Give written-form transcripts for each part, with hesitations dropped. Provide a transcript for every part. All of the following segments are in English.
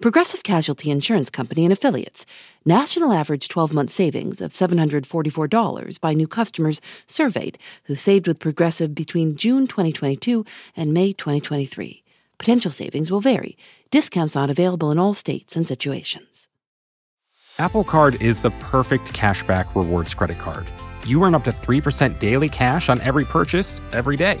Progressive Casualty Insurance Company and Affiliates. National average 12-month savings of $744 by new customers surveyed who saved with Progressive between June 2022 and May 2023. Potential savings will vary. Discounts not available in all states and situations. Apple Card is the perfect cashback rewards credit card. You earn up to 3% daily cash on every purchase, every day.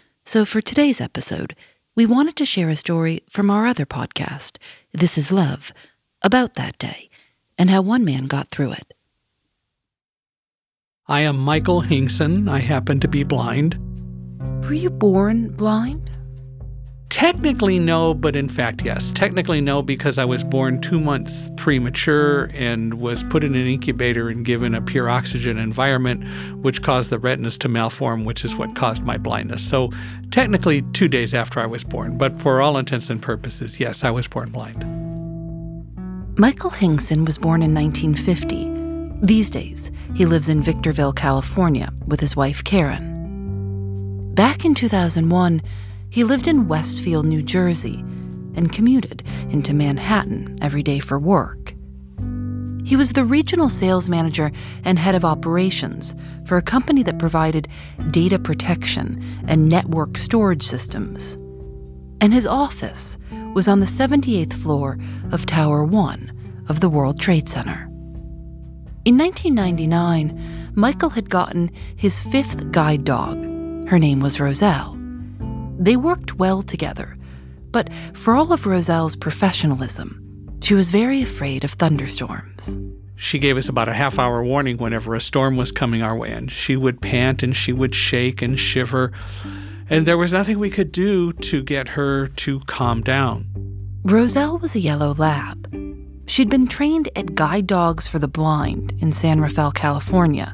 so for today's episode, we wanted to share a story from our other podcast, This is Love, about that day and how one man got through it. I am Michael Hingson. I happen to be blind. Were you born blind? Technically no, but in fact yes. Technically no, because I was born 2 months premature and was put in an incubator and given a pure oxygen environment, which caused the retinas to malform, which is what caused my blindness. So technically 2 days after I was born, but for all intents and purposes, yes, I was born blind. Michael Hingson was born in 1950. These days, he lives in Victorville, California, with his wife, Karen. Back in 2001, he lived in Westfield, New Jersey, and commuted into Manhattan every day for work. He was the regional sales manager and head of operations for a company that provided data protection and network storage systems. And his office was on the 78th floor of Tower 1 of the World Trade Center. In 1999, Michael had gotten his 5th guide dog. Her name was Roselle. They worked well together, but for all of Roselle's professionalism, she was very afraid of thunderstorms. She gave us about a half-hour warning whenever a storm was coming our way, and she would pant and she would shake and shiver, and there was nothing we could do to get her to calm down. Roselle was a yellow lab. She'd been trained at Guide Dogs for the Blind in San Rafael, California,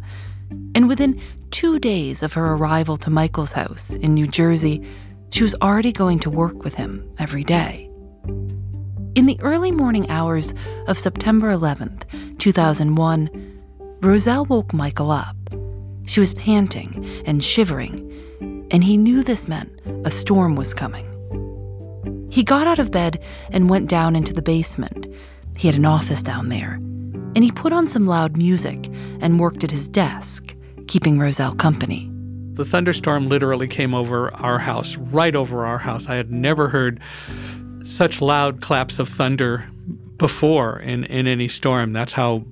and within 2 days of her arrival to Michael's house in New Jersey, she was already going to work with him every day. In the early morning hours of September 11th, 2001, Roselle woke Michael up. She was panting and shivering, and he knew this meant a storm was coming. He got out of bed and went down into the basement. He had an office down there, and he put on some loud music and worked at his desk, keeping Roselle company. The thunderstorm literally came over our house, right over our house. I had never heard such loud claps of thunder before in any storm. That's how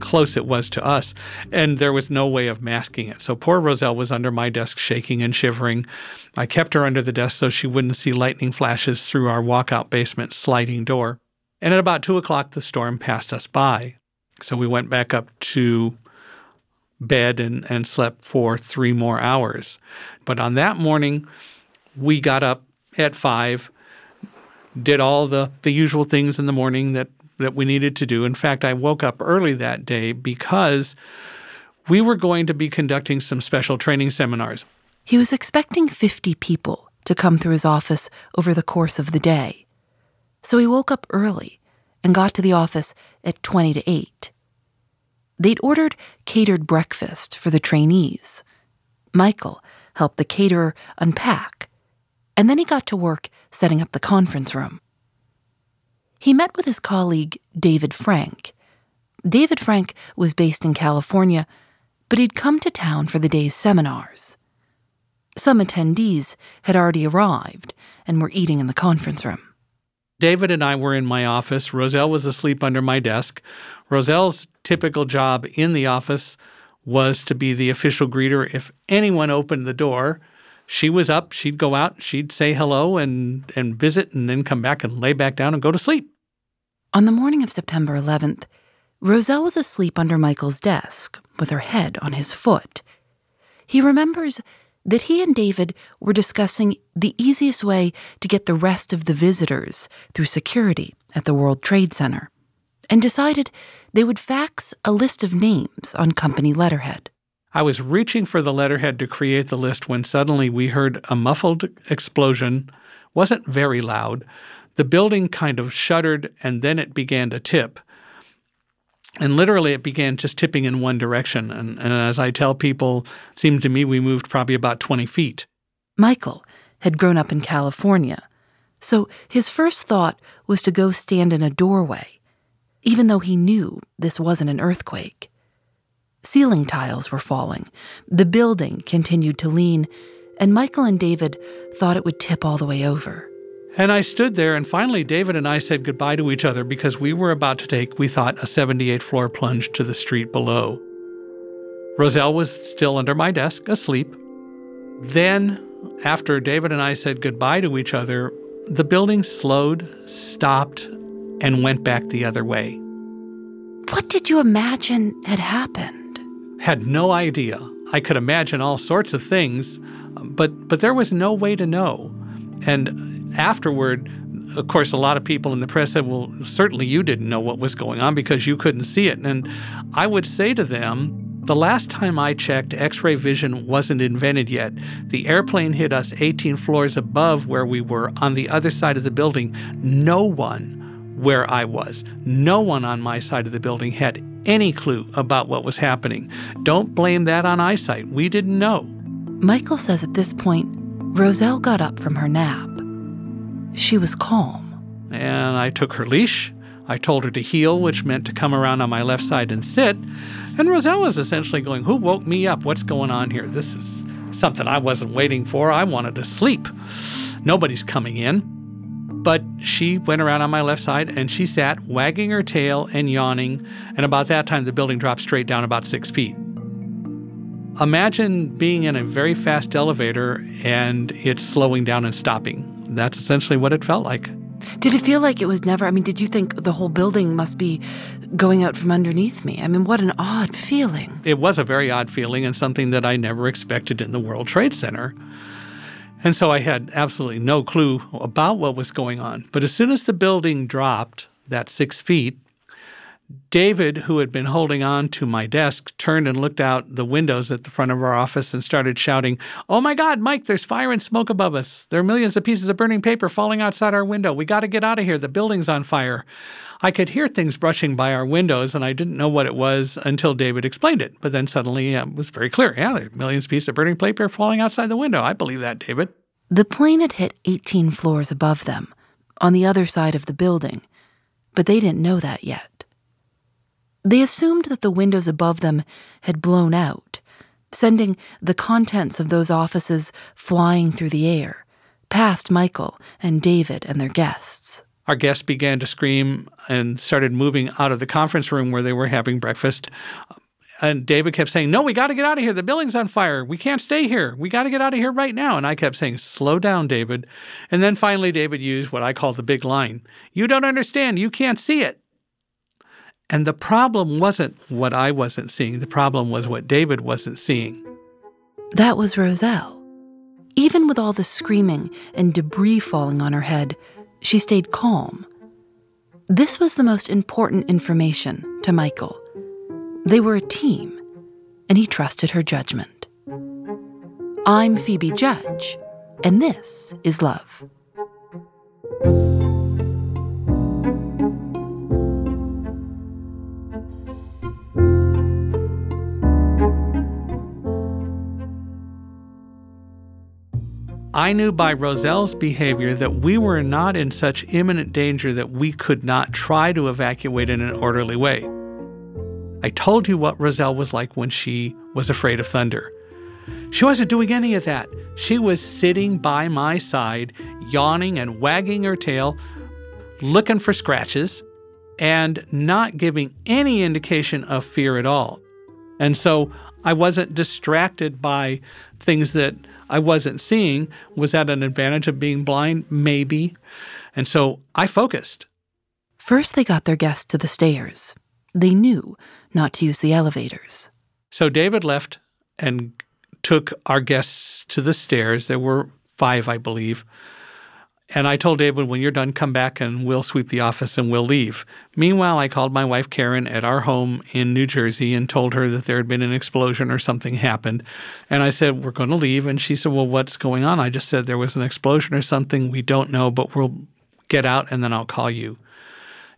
close it was to us. And there was no way of masking it. So poor Roselle was under my desk shaking and shivering. I kept her under the desk so she wouldn't see lightning flashes through our walkout basement sliding door. And at about 2 o'clock, the storm passed us by. So we went back up to bed and slept for 3 more hours. But on that morning, we got up at 5, did all the usual things in the morning that we needed to do. In fact, I woke up early that day because we were going to be conducting some special training seminars. He was expecting 50 people to come through his office over the course of the day. So he woke up early and got to the office at 20 to 8. They'd ordered catered breakfast for the trainees. Michael helped the caterer unpack, and then he got to work setting up the conference room. He met with his colleague, David Frank. David Frank was based in California, but he'd come to town for the day's seminars. Some attendees had already arrived and were eating in the conference room. David and I were in my office. Roselle was asleep under my desk. Roselle's typical job in the office was to be the official greeter. If anyone opened the door, she was up, she'd go out, she'd say hello and visit, and then come back and lay back down and go to sleep. On the morning of September 11th, Roselle was asleep under Michael's desk with her head on his foot. He remembers that he and David were discussing the easiest way to get the rest of the visitors through security at the World Trade Center, and decided they would fax a list of names on company letterhead. I was reaching for the letterhead to create the list when suddenly we heard a muffled explosion. Wasn't very loud. The building kind of shuddered, and then it began to tip. And literally it began just tipping in one direction. And as I tell people, it seemed to me we moved probably about 20 feet. Michael had grown up in California, so his first thought was to go stand in a doorway, even though he knew this wasn't an earthquake. Ceiling tiles were falling, the building continued to lean, and Michael and David thought it would tip all the way over. And I stood there, and finally David and I said goodbye to each other because we were about to take, we thought, a 78-floor plunge to the street below. Roselle was still under my desk, asleep. Then, after David and I said goodbye to each other, the building slowed, stopped, and went back the other way. What did you imagine had happened? Had no idea. I could imagine all sorts of things, but there was no way to know. And afterward, of course, a lot of people in the press said, well, certainly you didn't know what was going on because you couldn't see it. And I would say to them, the last time I checked, X-ray vision wasn't invented yet. The airplane hit us 18 floors above where we were on the other side of the building. No one where I was, no one on my side of the building had any clue about what was happening. Don't blame that on eyesight. We didn't know. Michael says at this point, Roselle got up from her nap. She was calm. And I took her leash. I told her to heel, which meant to come around on my left side and sit. And Roselle was essentially going, who woke me up? What's going on here? This is something I wasn't waiting for. I wanted to sleep. Nobody's coming in. But she went around on my left side, and she sat, wagging her tail and yawning. And about that time, the building dropped straight down about 6 feet. Imagine being in a very fast elevator and it's slowing down and stopping. That's essentially what it felt like. Did it feel like it was never, did you think the whole building must be going out from underneath me? What an odd feeling. It was a very odd feeling and something that I never expected in the World Trade Center. And so I had absolutely no clue about what was going on. But as soon as the building dropped that 6 feet, David, who had been holding on to my desk, turned and looked out the windows at the front of our office and started shouting, oh my God, Mike, there's fire and smoke above us. There are millions of pieces of burning paper falling outside our window. We got to get out of here. The building's on fire. I could hear things brushing by our windows, and I didn't know what it was until David explained it. But then suddenly it was very clear. Yeah, there are millions of pieces of burning paper falling outside the window. I believe that, David. The plane had hit 18 floors above them, on the other side of the building, but they didn't know that yet. They assumed that the windows above them had blown out, sending the contents of those offices flying through the air, past Michael and David and their guests. Our guests began to scream and started moving out of the conference room where they were having breakfast. And David kept saying, no, we got to get out of here. The building's on fire. We can't stay here. We got to get out of here right now. And I kept saying, slow down, David. And then finally David used what I call the big line. You don't understand. You can't see it. And the problem wasn't what I wasn't seeing. The problem was what David wasn't seeing. That was Roselle. Even with all the screaming and debris falling on her head, she stayed calm. This was the most important information to Michael. They were a team, and he trusted her judgment. I'm Phoebe Judge, and this is Love. I knew by Roselle's behavior that we were not in such imminent danger that we could not try to evacuate in an orderly way. I told you what Roselle was like when she was afraid of thunder. She wasn't doing any of that. She was sitting by my side, yawning and wagging her tail, looking for scratches, and not giving any indication of fear at all. And so I wasn't distracted by things that I wasn't seeing. Was that an advantage of being blind? Maybe. And so I focused. First, they got their guests to the stairs. They knew not to use the elevators. So David left and took our guests to the stairs. There were 5, I believe. And I told David, when you're done, come back and we'll sweep the office and we'll leave. Meanwhile, I called my wife, Karen, at our home in New Jersey and told her that there had been an explosion or something happened. And I said, we're going to leave. And she said, well, what's going on? I just said there was an explosion or something. We don't know, but we'll get out and then I'll call you.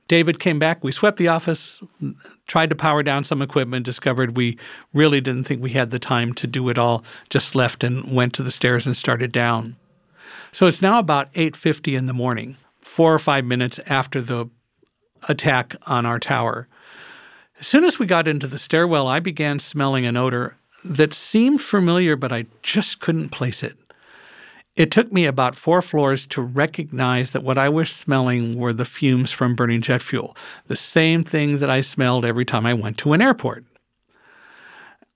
David came back. We swept the office, tried to power down some equipment, discovered we really didn't think we had the time to do it all, just left and went to the stairs and started down. So it's now about 8:50 in the morning, 4 or 5 minutes after the attack on our tower. As soon as we got into the stairwell, I began smelling an odor that seemed familiar, but I just couldn't place it. It took me about 4 floors to recognize that what I was smelling were the fumes from burning jet fuel, the same thing that I smelled every time I went to an airport.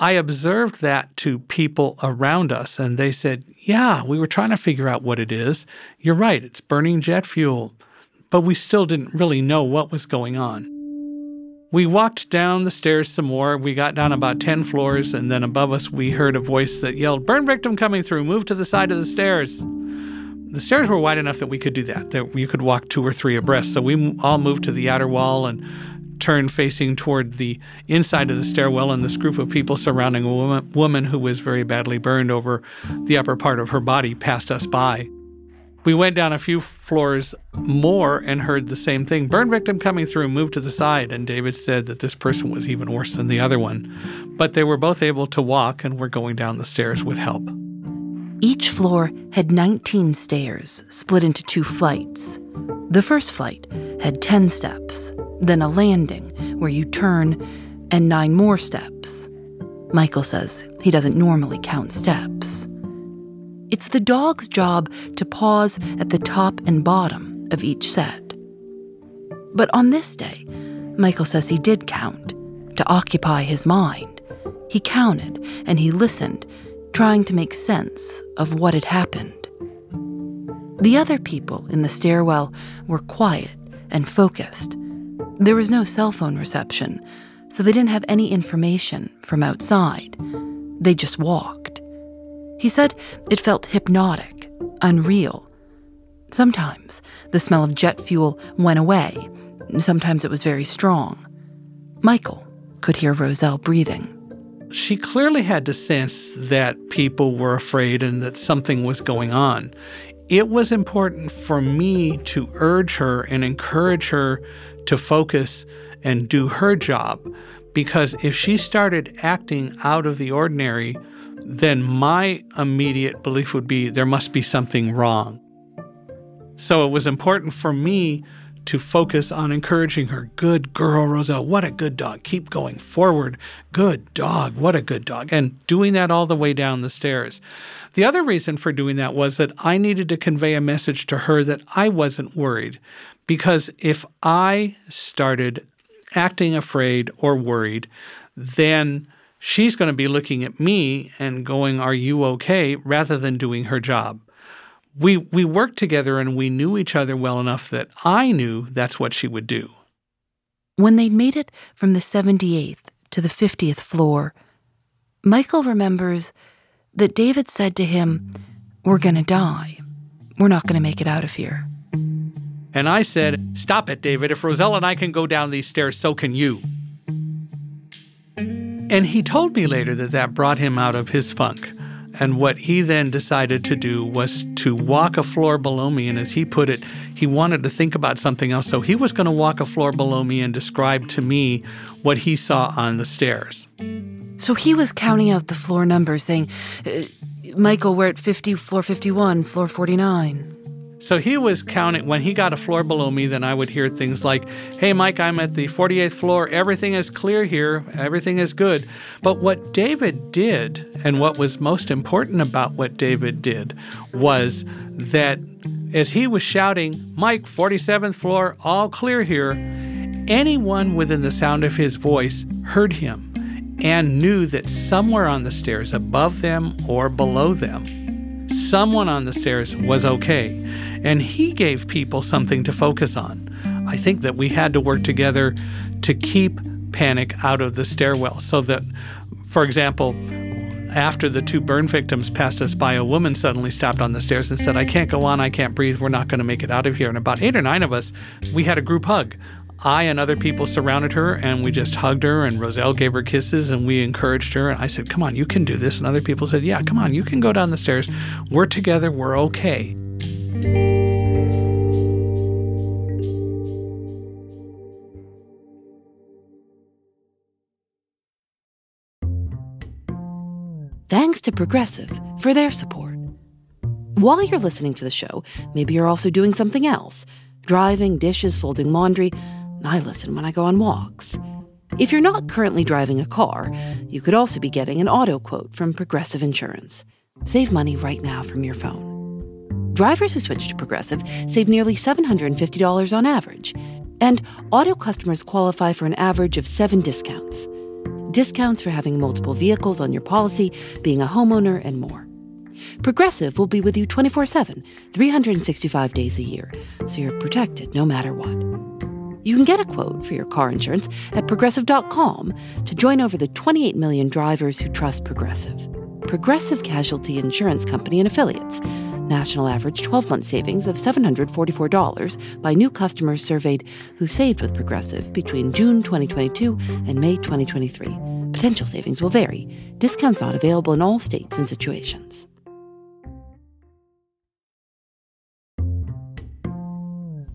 I observed that to people around us, and they said, yeah, we were trying to figure out what it is. You're right, it's burning jet fuel. But we still didn't really know what was going on. We walked down the stairs some more. We got down about 10 floors, and then above us we heard a voice that yelled, burn victim coming through, move to the side of the stairs. The stairs were wide enough that we could do that you could walk 2 or 3 abreast. So we all moved to the outer wall and turned facing toward the inside of the stairwell and this group of people surrounding a woman who was very badly burned over the upper part of her body passed us by. We went down a few floors more and heard the same thing. Burn victim coming through, move to the side. And David said that this person was even worse than the other one. But they were both able to walk and were going down the stairs with help. Each floor had 19 stairs split into 2 flights. The first flight had 10 steps. Then a landing where you turn, and 9 more steps. Michael says he doesn't normally count steps. It's the dog's job to pause at the top and bottom of each set. But on this day, Michael says he did count, to occupy his mind. He counted and he listened, trying to make sense of what had happened. The other people in the stairwell were quiet and focused. There was no cell phone reception, so they didn't have any information from outside. They just walked. He said it felt hypnotic, unreal. Sometimes the smell of jet fuel went away. Sometimes it was very strong. Michael could hear Roselle breathing. She clearly had to sense that people were afraid and that something was going on. It was important for me to urge her and encourage her to focus and do her job, because if she started acting out of the ordinary, then my immediate belief would be there must be something wrong. So it was important for me to focus on encouraging her. Good girl, Roselle. What a good dog. Keep going forward. Good dog. What a good dog. And doing that all the way down the stairs. The other reason for doing that was that I needed to convey a message to her that I wasn't worried, because if I started acting afraid or worried, then she's going to be looking at me and going, are you okay, rather than doing her job. We worked together and we knew each other well enough that I knew that's what she would do. When they'd made it from the 78th to the 50th floor, Michael remembers that David said to him, we're going to die. We're not going to make it out of here. And I said, stop it, David. If Roselle and I can go down these stairs, so can you. And he told me later that that brought him out of his funk. And what he then decided to do was to walk a floor below me. And as he put it, he wanted to think about something else. So he was going to walk a floor below me and describe to me what he saw on the stairs. So he was counting out the floor numbers, saying, Michael, we're at 50, floor 51, floor 49. So he was counting. When he got a floor below me, then I would hear things like, hey, Mike, I'm at the 48th floor. Everything is clear here. Everything is good. But what David did, and what was most important about what David did, was that as he was shouting, Mike, 47th floor, all clear here, anyone within the sound of his voice heard him. and knew that somewhere on the stairs, above them or below them, someone on the stairs was okay. And he gave people something to focus on. I think that we had to work together to keep panic out of the stairwell so that, for example, after the two burn victims passed us by, a woman suddenly stopped on the stairs and said, "I can't go on, I can't breathe, we're not going to make it out of here." And about 8 or 9 of us, we had a group hug. I and other people surrounded her, and we just hugged her, and Roselle gave her kisses, and we encouraged her. And I said, "Come on, you can do this." And other people said, "Yeah, come on, you can go down the stairs. We're together, we're okay." Thanks to Progressive for their support. While you're listening to the show, maybe you're also doing something else. Driving, dishes, folding laundry. I listen when I go on walks. If you're not currently driving a car, you could also be getting an auto quote from Progressive Insurance. Save money right now from your phone. Drivers who switch to Progressive save nearly $750 on average. And auto customers qualify for an average of 7 discounts. Discounts for having multiple vehicles on your policy, being a homeowner, and more. Progressive will be with you 24/7, 365 days a year, so you're protected no matter what. You can get a quote for your car insurance at Progressive.com to join over the 28 million drivers who trust Progressive. Progressive Casualty Insurance Company and Affiliates. National average 12-month savings of $744 by new customers surveyed who saved with Progressive between June 2022 and May 2023. Potential savings will vary. Discounts not available in all states and situations.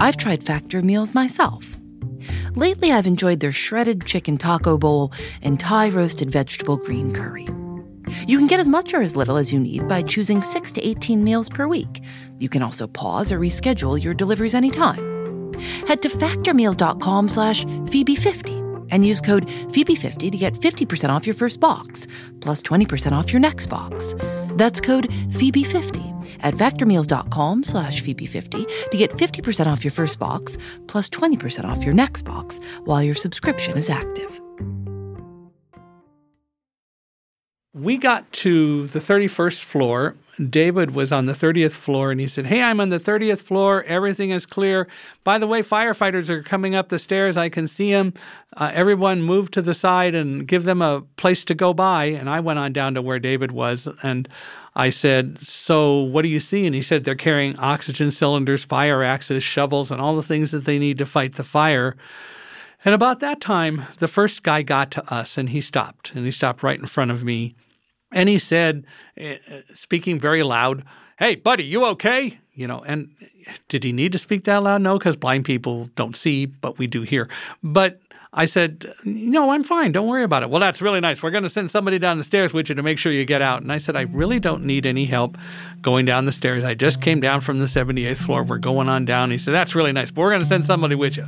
I've tried Factor meals myself. Lately, I've enjoyed their shredded chicken taco bowl and Thai roasted vegetable green curry. You can get as much or as little as you need by choosing 6 to 18 meals per week. You can also pause or reschedule your deliveries anytime. Head to factormeals.com/Phoebe50 and use code Phoebe50 to get 50% off your first box, plus 20% off your next box. That's code Phoebe50 at factormeals.com/Phoebe50 to get 50% off your first box, plus 20% off your next box while your subscription is active. We got to the 31st floor. David was on the 30th floor, and he said, "Hey, I'm on the 30th floor. Everything is clear. By the way, firefighters are coming up the stairs. I can see them. Everyone move to the side and give them a place to go by." And I went on down to where David was, and I said, "So what do you see?" And he said, "They're carrying oxygen cylinders, fire axes, shovels, and all the things that they need to fight the fire." And about that time, the first guy got to us, and he stopped right in front of me. And he said, speaking very loud, "Hey, buddy, you okay?" And did he need to speak that loud? No, because blind people don't see, but we do hear. But I said, "No, I'm fine. Don't worry about it." "Well, that's really nice. We're going to send somebody down the stairs with you to make sure you get out." And I said, "I really don't need any help going down the stairs. I just came down from the 78th floor. We're going on down." He said, "That's really nice, but we're going to send somebody with you."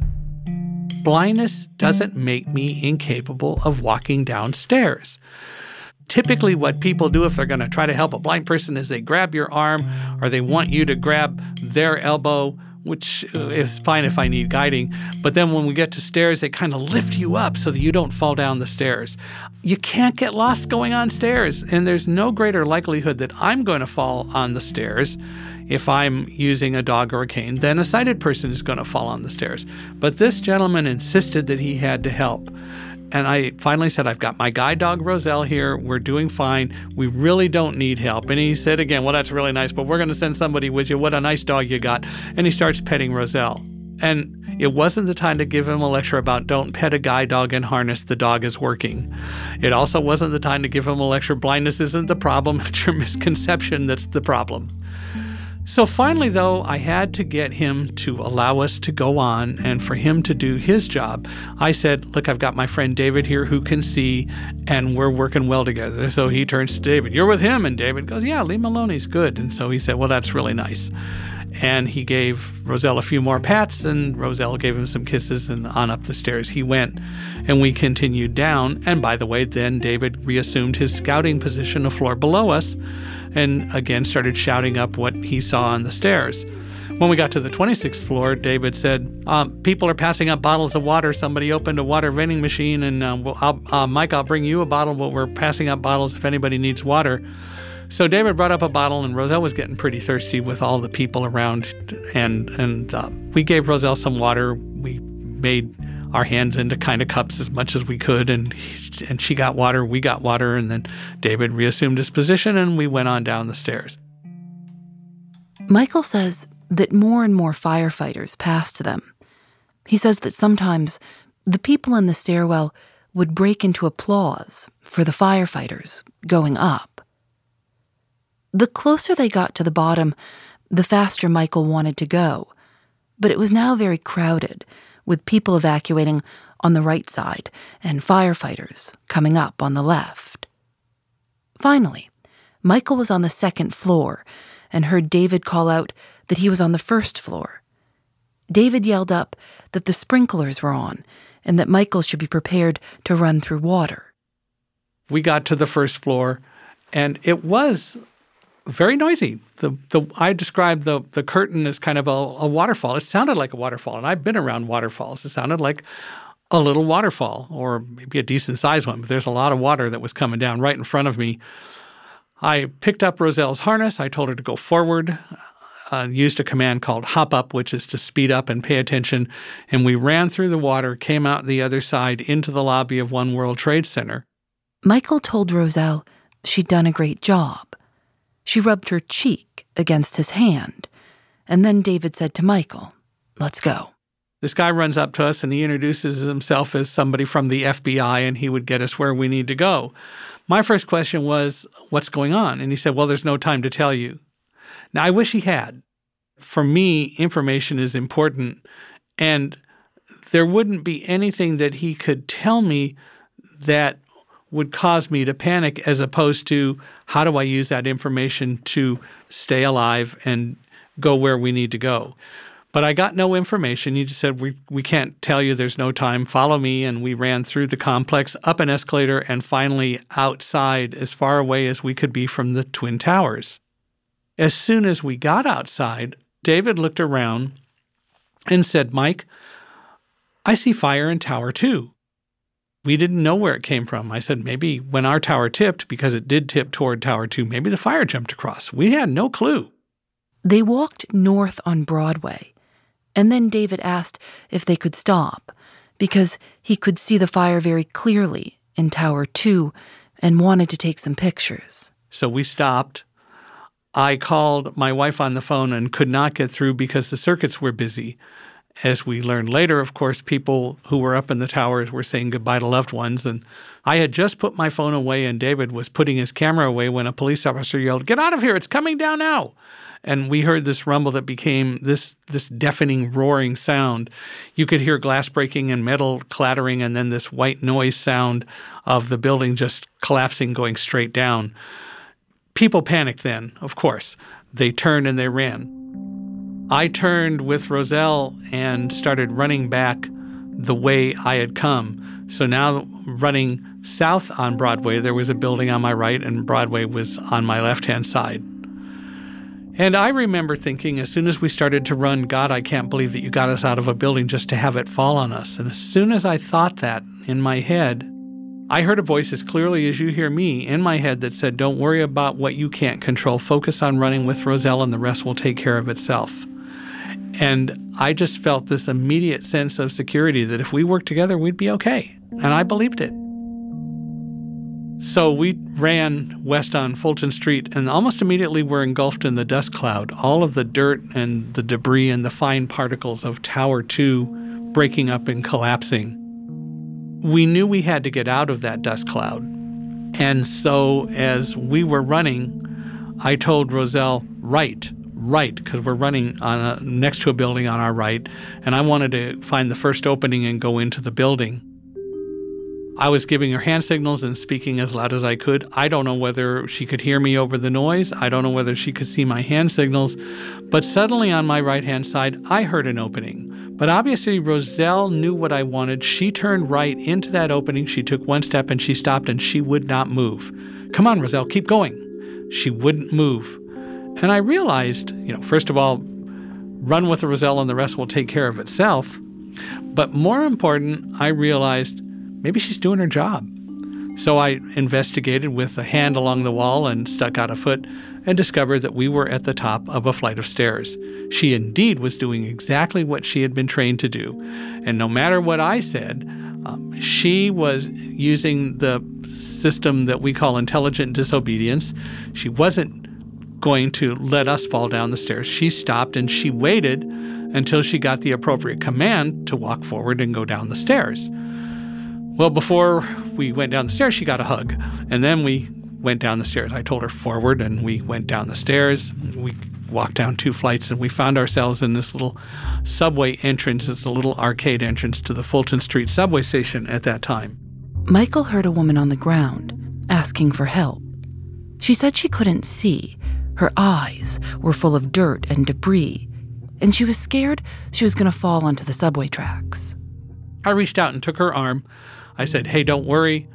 Blindness doesn't make me incapable of walking downstairs. Typically what people do if they're going to try to help a blind person is they grab your arm or they want you to grab their elbow, which is fine if I need guiding. But then when we get to stairs, they kind of lift you up so that you don't fall down the stairs. You can't get lost going on stairs, and there's no greater likelihood that I'm going to fall on the stairs if I'm using a dog or a cane, then a sighted person is going to fall on the stairs. But this gentleman insisted that he had to help. And I finally said, "I've got my guide dog, Roselle, here. We're doing fine. We really don't need help." And he said again, "Well, that's really nice, but we're going to send somebody with you. What a nice dog you got." And he starts petting Roselle. And it wasn't the time to give him a lecture about don't pet a guide dog in harness, the dog is working. It also wasn't the time to give him a lecture, blindness isn't the problem, it's your misconception that's the problem. So finally, though, I had to get him to allow us to go on and for him to do his job. I said, look, I've got my friend David here who can see, and we're working well together. So he turns to David, you're with him? And David goes, yeah, Lee Maloney's good. And so he said, well, that's really nice. And he gave Roselle a few more pats, and Roselle gave him some kisses, and on up the stairs he went. And we continued down. And by the way, then David reassumed his scouting position a floor below us and again started shouting up what he saw on the stairs. When we got to the 26th floor, David said, people are passing up bottles of water. Somebody opened a water vending machine, and Mike, I'll bring you a bottle, but we're passing up bottles if anybody needs water. So David brought up a bottle, and Roselle was getting pretty thirsty with all the people around, and we gave Roselle some water. We made our hands into kind of cups as much as we could, and she got water, we got water, and then David reassumed his position, and we went on down the stairs. Michael says that more and more firefighters passed them. He says that sometimes the people in the stairwell would break into applause for the firefighters going up. The closer they got to the bottom, the faster Michael wanted to go. But it was now very crowded, with people evacuating on the right side and firefighters coming up on the left. Finally, Michael was on the second floor and heard David call out that he was on the first floor. David yelled up that the sprinklers were on and that Michael should be prepared to run through water. We got to the first floor, and it was very noisy. I described the curtain as kind of a waterfall. It sounded like a waterfall, and I've been around waterfalls. It sounded like a little waterfall, or maybe a decent-sized one, but there's a lot of water that was coming down right in front of me. I picked up Roselle's harness. I told her to go forward, used a command called hop up, which is to speed up and pay attention, and we ran through the water, came out the other side into the lobby of One World Trade Center. Michael told Roselle she'd done a great job. She rubbed her cheek against his hand, and then David said to Michael, let's go. This guy runs up to us, and he introduces himself as somebody from the FBI, and he would get us where we need to go. My first question was, what's going on? And he said, well, there's no time to tell you. Now, I wish he had. For me, information is important, and there wouldn't be anything that he could tell me that would cause me to panic, as opposed to how do I use that information to stay alive and go where we need to go. But I got no information. He just said, we can't tell you, there's no time, follow me. And we ran through the complex, up an escalator, and finally outside, as far away as we could be from the Twin Towers. As soon as we got outside, David looked around and said, Mike, I see fire in Tower 2. We didn't know where it came from. I said, maybe when our tower tipped, because it did tip toward Tower 2, maybe the fire jumped across. We had no clue. They walked north on Broadway, and then David asked if they could stop, because he could see the fire very clearly in Tower 2 and wanted to take some pictures. So we stopped. I called my wife on the phone and could not get through because the circuits were busy. As we learned later, of course, people who were up in the towers were saying goodbye to loved ones. And I had just put my phone away, and David was putting his camera away when a police officer yelled, get out of here, it's coming down now. And we heard this rumble that became this deafening, roaring sound. You could hear glass breaking and metal clattering, and then this white noise sound of the building just collapsing, going straight down. People panicked then, of course. They turned and they ran. I turned with Roselle and started running back the way I had come. So now running south on Broadway, there was a building on my right, and Broadway was on my left-hand side. And I remember thinking, as soon as we started to run, God, I can't believe that you got us out of a building just to have it fall on us. And as soon as I thought that in my head, I heard a voice as clearly as you hear me in my head that said, don't worry about what you can't control. Focus on running with Roselle, and the rest will take care of itself. And I just felt this immediate sense of security that if we worked together, we'd be okay. And I believed it. So we ran west on Fulton Street, and almost immediately were engulfed in the dust cloud. All of the dirt and the debris and the fine particles of Tower 2 breaking up and collapsing. We knew we had to get out of that dust cloud. And so as we were running, I told Roselle, right. right, because we're running on next to a building on our right, and I wanted to find the first opening and go into the building. I was giving her hand signals and speaking as loud as I could. I don't know whether she could hear me over the noise. I don't know whether she could see my hand signals. But suddenly on my right-hand side, I heard an opening. But obviously, Roselle knew what I wanted. She turned right into that opening. She took one step and she stopped and she would not move. Come on, Roselle, keep going. She wouldn't move. And I realized, first of all, run with Roselle and the rest will take care of itself. But more important, I realized maybe she's doing her job. So I investigated with a hand along the wall and stuck out a foot and discovered that we were at the top of a flight of stairs. She indeed was doing exactly what she had been trained to do. And no matter what I said, she was using the system that we call intelligent disobedience. She wasn't going to let us fall down the stairs. She stopped and she waited until she got the appropriate command to walk forward and go down the stairs. Well, before we went down the stairs, she got a hug, and then we went down the stairs. I told her forward, and we went down the stairs. We walked down two flights, and we found ourselves in this little subway entrance. It's a little arcade entrance to the Fulton Street subway station at that time. Michael heard a woman on the ground asking for help. She said she couldn't see. Her eyes were full of dirt and debris, and she was scared she was going to fall onto the subway tracks. I reached out and took her arm. I said, hey, don't worry.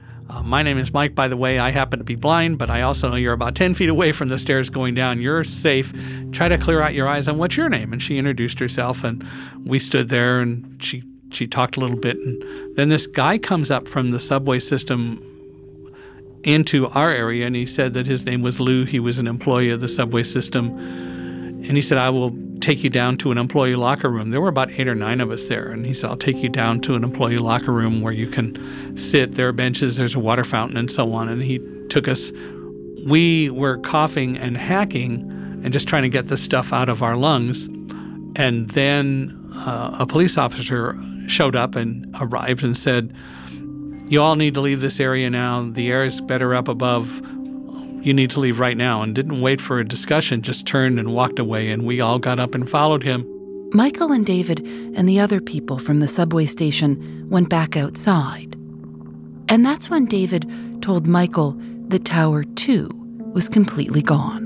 My name is Mike, by the way. I happen to be blind, but I also know you're about 10 feet away from the stairs going down. You're safe. Try to clear out your eyes. And what's your name? And she introduced herself, and we stood there, and she talked a little bit. And then this guy comes up from the subway system into our area, and he said that his name was Lou. He was an employee of the subway system. And he said, I will take you down to an employee locker room. There were about 8 or 9 of us there. And he said, I'll take you down to an employee locker room where you can sit. There are benches, there's a water fountain, and so on. And he took us. We were coughing and hacking and just trying to get the stuff out of our lungs. And then a police officer showed up and arrived and said, you all need to leave this area now. The air is better up above. You need to leave right now, and didn't wait for a discussion, just turned and walked away, and we all got up and followed him. Michael and David and the other people from the subway station went back outside. And that's when David told Michael that Tower 2 was completely gone.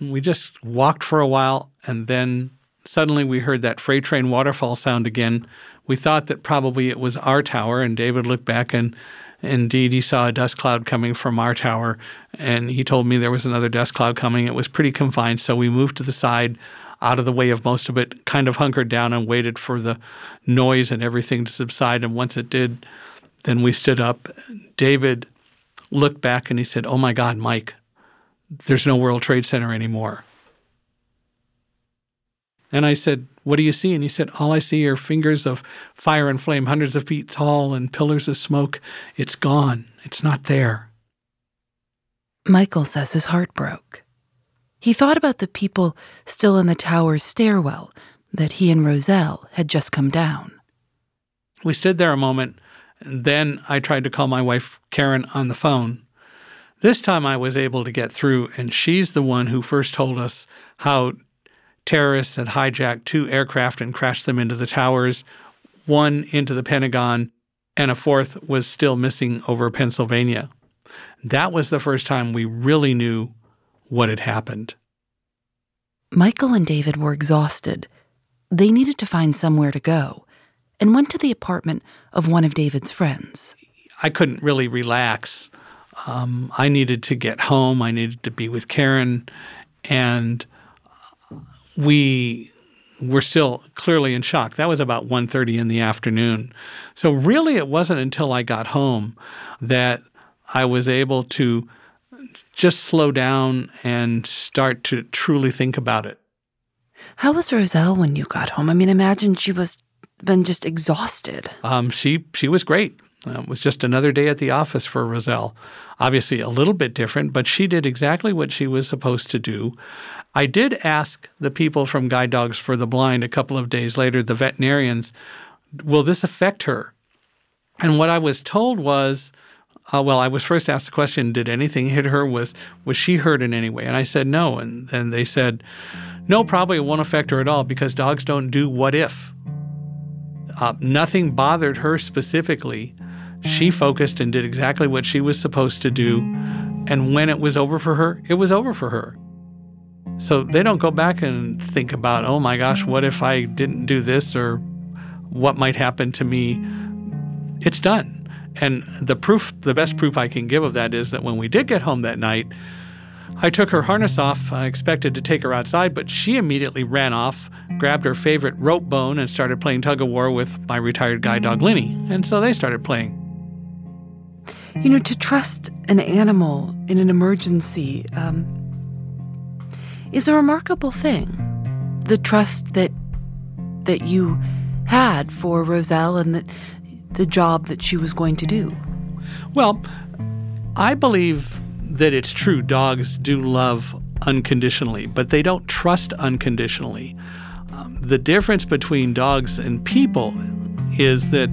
We just walked for a while, and then suddenly we heard that freight train waterfall sound again. We thought that probably it was our tower, and David looked back, and Indeed, he saw a dust cloud coming from our tower, and he told me there was another dust cloud coming. It was pretty confined, so we moved to the side, out of the way of most of it, kind of hunkered down and waited for the noise and everything to subside. And once it did, then we stood up. David looked back and he said, "Oh my God, Mike, there's no World Trade Center anymore." And I said, "What do you see?" And he said, "All I see are fingers of fire and flame, hundreds of feet tall and pillars of smoke. It's gone. It's not there." Michael says his heart broke. He thought about the people still in the tower's stairwell that he and Roselle had just come down. We stood there a moment, and then I tried to call my wife, Karen, on the phone. This time I was able to get through, and she's the one who first told us how terrorists had hijacked 2 aircraft and crashed them into the towers, 1 into the Pentagon, and a 4th was still missing over Pennsylvania. That was the first time we really knew what had happened. Michael and David were exhausted. They needed to find somewhere to go and went to the apartment of one of David's friends. I couldn't really relax. I needed to get home. I needed to be with Karen. And we were still clearly in shock. That was about 1:30 in the afternoon. So really it wasn't until I got home that I was able to just slow down and start to truly think about it. How was Roselle when you got home? I mean, imagine she was been just exhausted. She was great. It was just another day at the office for Roselle. Obviously a little bit different, but she did exactly what she was supposed to do. I did ask the people from Guide Dogs for the Blind a couple of days later, the veterinarians, will this affect her? And what I was told was, I was first asked the question, did anything hit her? Was she hurt in any way? And I said no. And they said, no, probably it won't affect her at all because dogs don't do what if. Nothing bothered her specifically. She focused and did exactly what she was supposed to do. And when it was over for her, it was over for her. So they don't go back and think about, oh my gosh, what if I didn't do this or what might happen to me? It's done. And the best proof I can give of that is that when we did get home that night, I took her harness off. I expected to take her outside, but she immediately ran off, grabbed her favorite rope bone, and started playing tug-of-war with my retired guide dog, Linny. And so they started playing. You know, to trust an animal in an emergency is a remarkable thing. The trust that you had for Roselle and the job that she was going to do. Well, I believe that it's true dogs do love unconditionally, but they don't trust unconditionally. The difference between dogs and people is that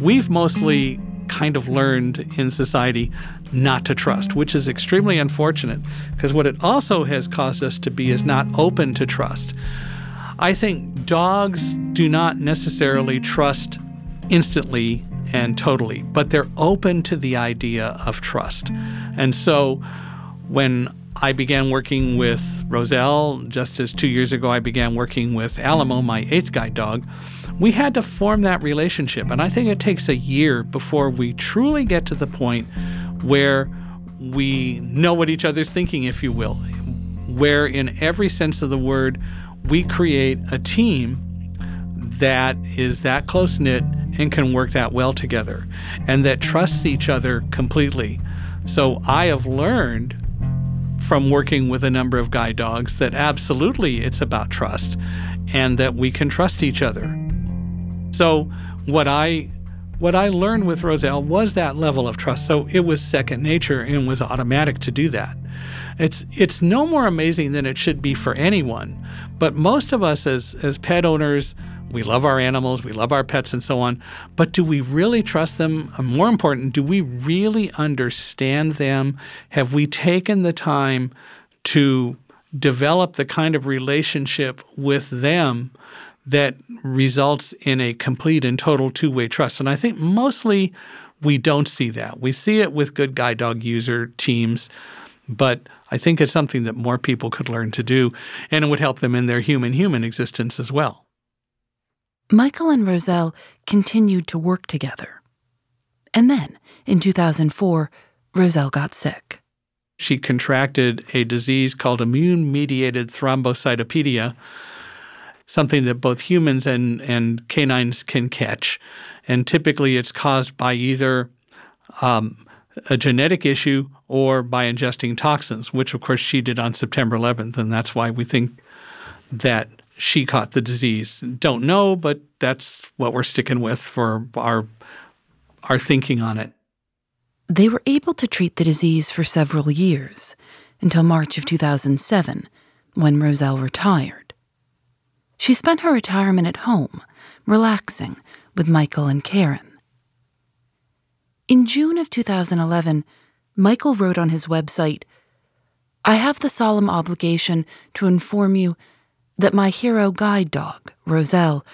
we've mostly kind of learned in society not to trust, which is extremely unfortunate because what it also has caused us to be is not open to trust. I think dogs do not necessarily trust instantly and totally, but they're open to the idea of trust. And so when I began working with Roselle, just as 2 years ago I began working with Alamo, my 8th guide dog, we had to form that relationship. And I think it takes a year before we truly get to the point where we know what each other's thinking, if you will, where in every sense of the word, we create a team that is that close-knit and can work that well together, and that trusts each other completely. So I have learned from working with a number of guide dogs that absolutely it's about trust and that we can trust each other. So what I learned with Roselle was that level of trust. So it was second nature and was automatic to do that. It's no more amazing than it should be for anyone, but most of us as pet owners, we love our animals, we love our pets and so on, but do we really trust them? More important, do we really understand them? Have we taken the time to develop the kind of relationship with them that results in a complete and total two-way trust? And I think mostly we don't see that. We see it with good guide dog user teams, but I think it's something that more people could learn to do, and it would help them in their human-human existence as well. Michael and Roselle continued to work together. And then, in 2004, Roselle got sick. She contracted a disease called immune-mediated thrombocytopenia, something that both humans and canines can catch. And typically it's caused by either a genetic issue or by ingesting toxins, which, of course, she did on September 11th, and that's why we think that she caught the disease. Don't know, but that's what we're sticking with for our thinking on it. They were able to treat the disease for several years, until March of 2007, when Roselle retired. She spent her retirement at home, relaxing with Michael and Karen. In June of 2011, Michael wrote on his website, "I have the solemn obligation to inform you that my hero guide dog, Roselle,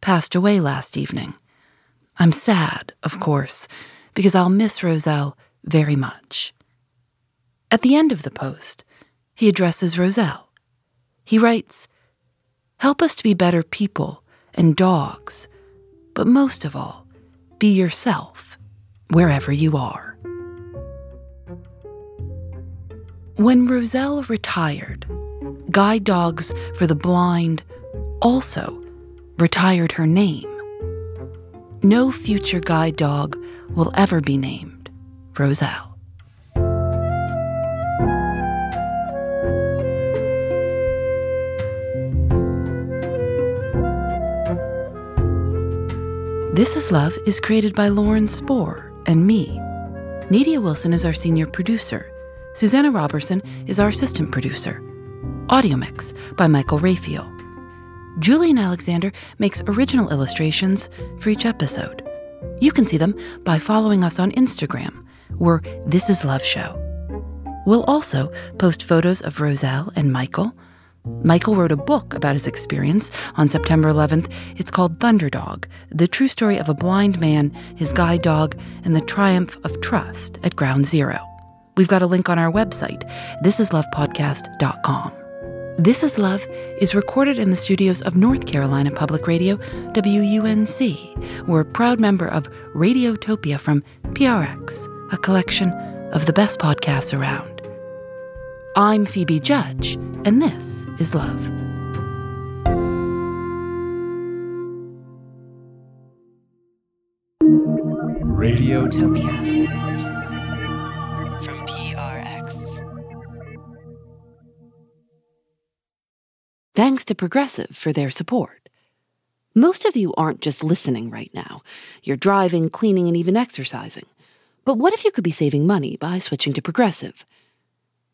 passed away last evening. I'm sad, of course, because I'll miss Roselle very much." At the end of the post, he addresses Roselle. He writes, "Help us to be better people and dogs, but most of all, be yourself wherever you are." When Roselle retired, Guide Dogs for the Blind also retired her name. No future guide dog will ever be named Roselle. This Is Love is created by Lauren Spohr and me. Nadia Wilson is our senior producer. Susanna Robertson is our assistant producer. Audio mix by Michael Raphael. Julian Alexander makes original illustrations for each episode. You can see them by following us on Instagram. We're This Is Love Show. We'll also post photos of Roselle and Michael. Michael wrote a book about his experience on September 11th. It's called Thunder Dog, The True Story of a Blind Man, His Guide Dog, and the Triumph of Trust at Ground Zero. We've got a link on our website, thisislovepodcast.com. This Is Love is recorded in the studios of North Carolina Public Radio, WUNC. We're a proud member of Radiotopia from PRX, a collection of the best podcasts around. I'm Phoebe Judge, and this is Love. Radiotopia from PRX. Thanks to Progressive for their support. Most of you aren't just listening right now. You're driving, cleaning, and even exercising. But what if you could be saving money by switching to Progressive?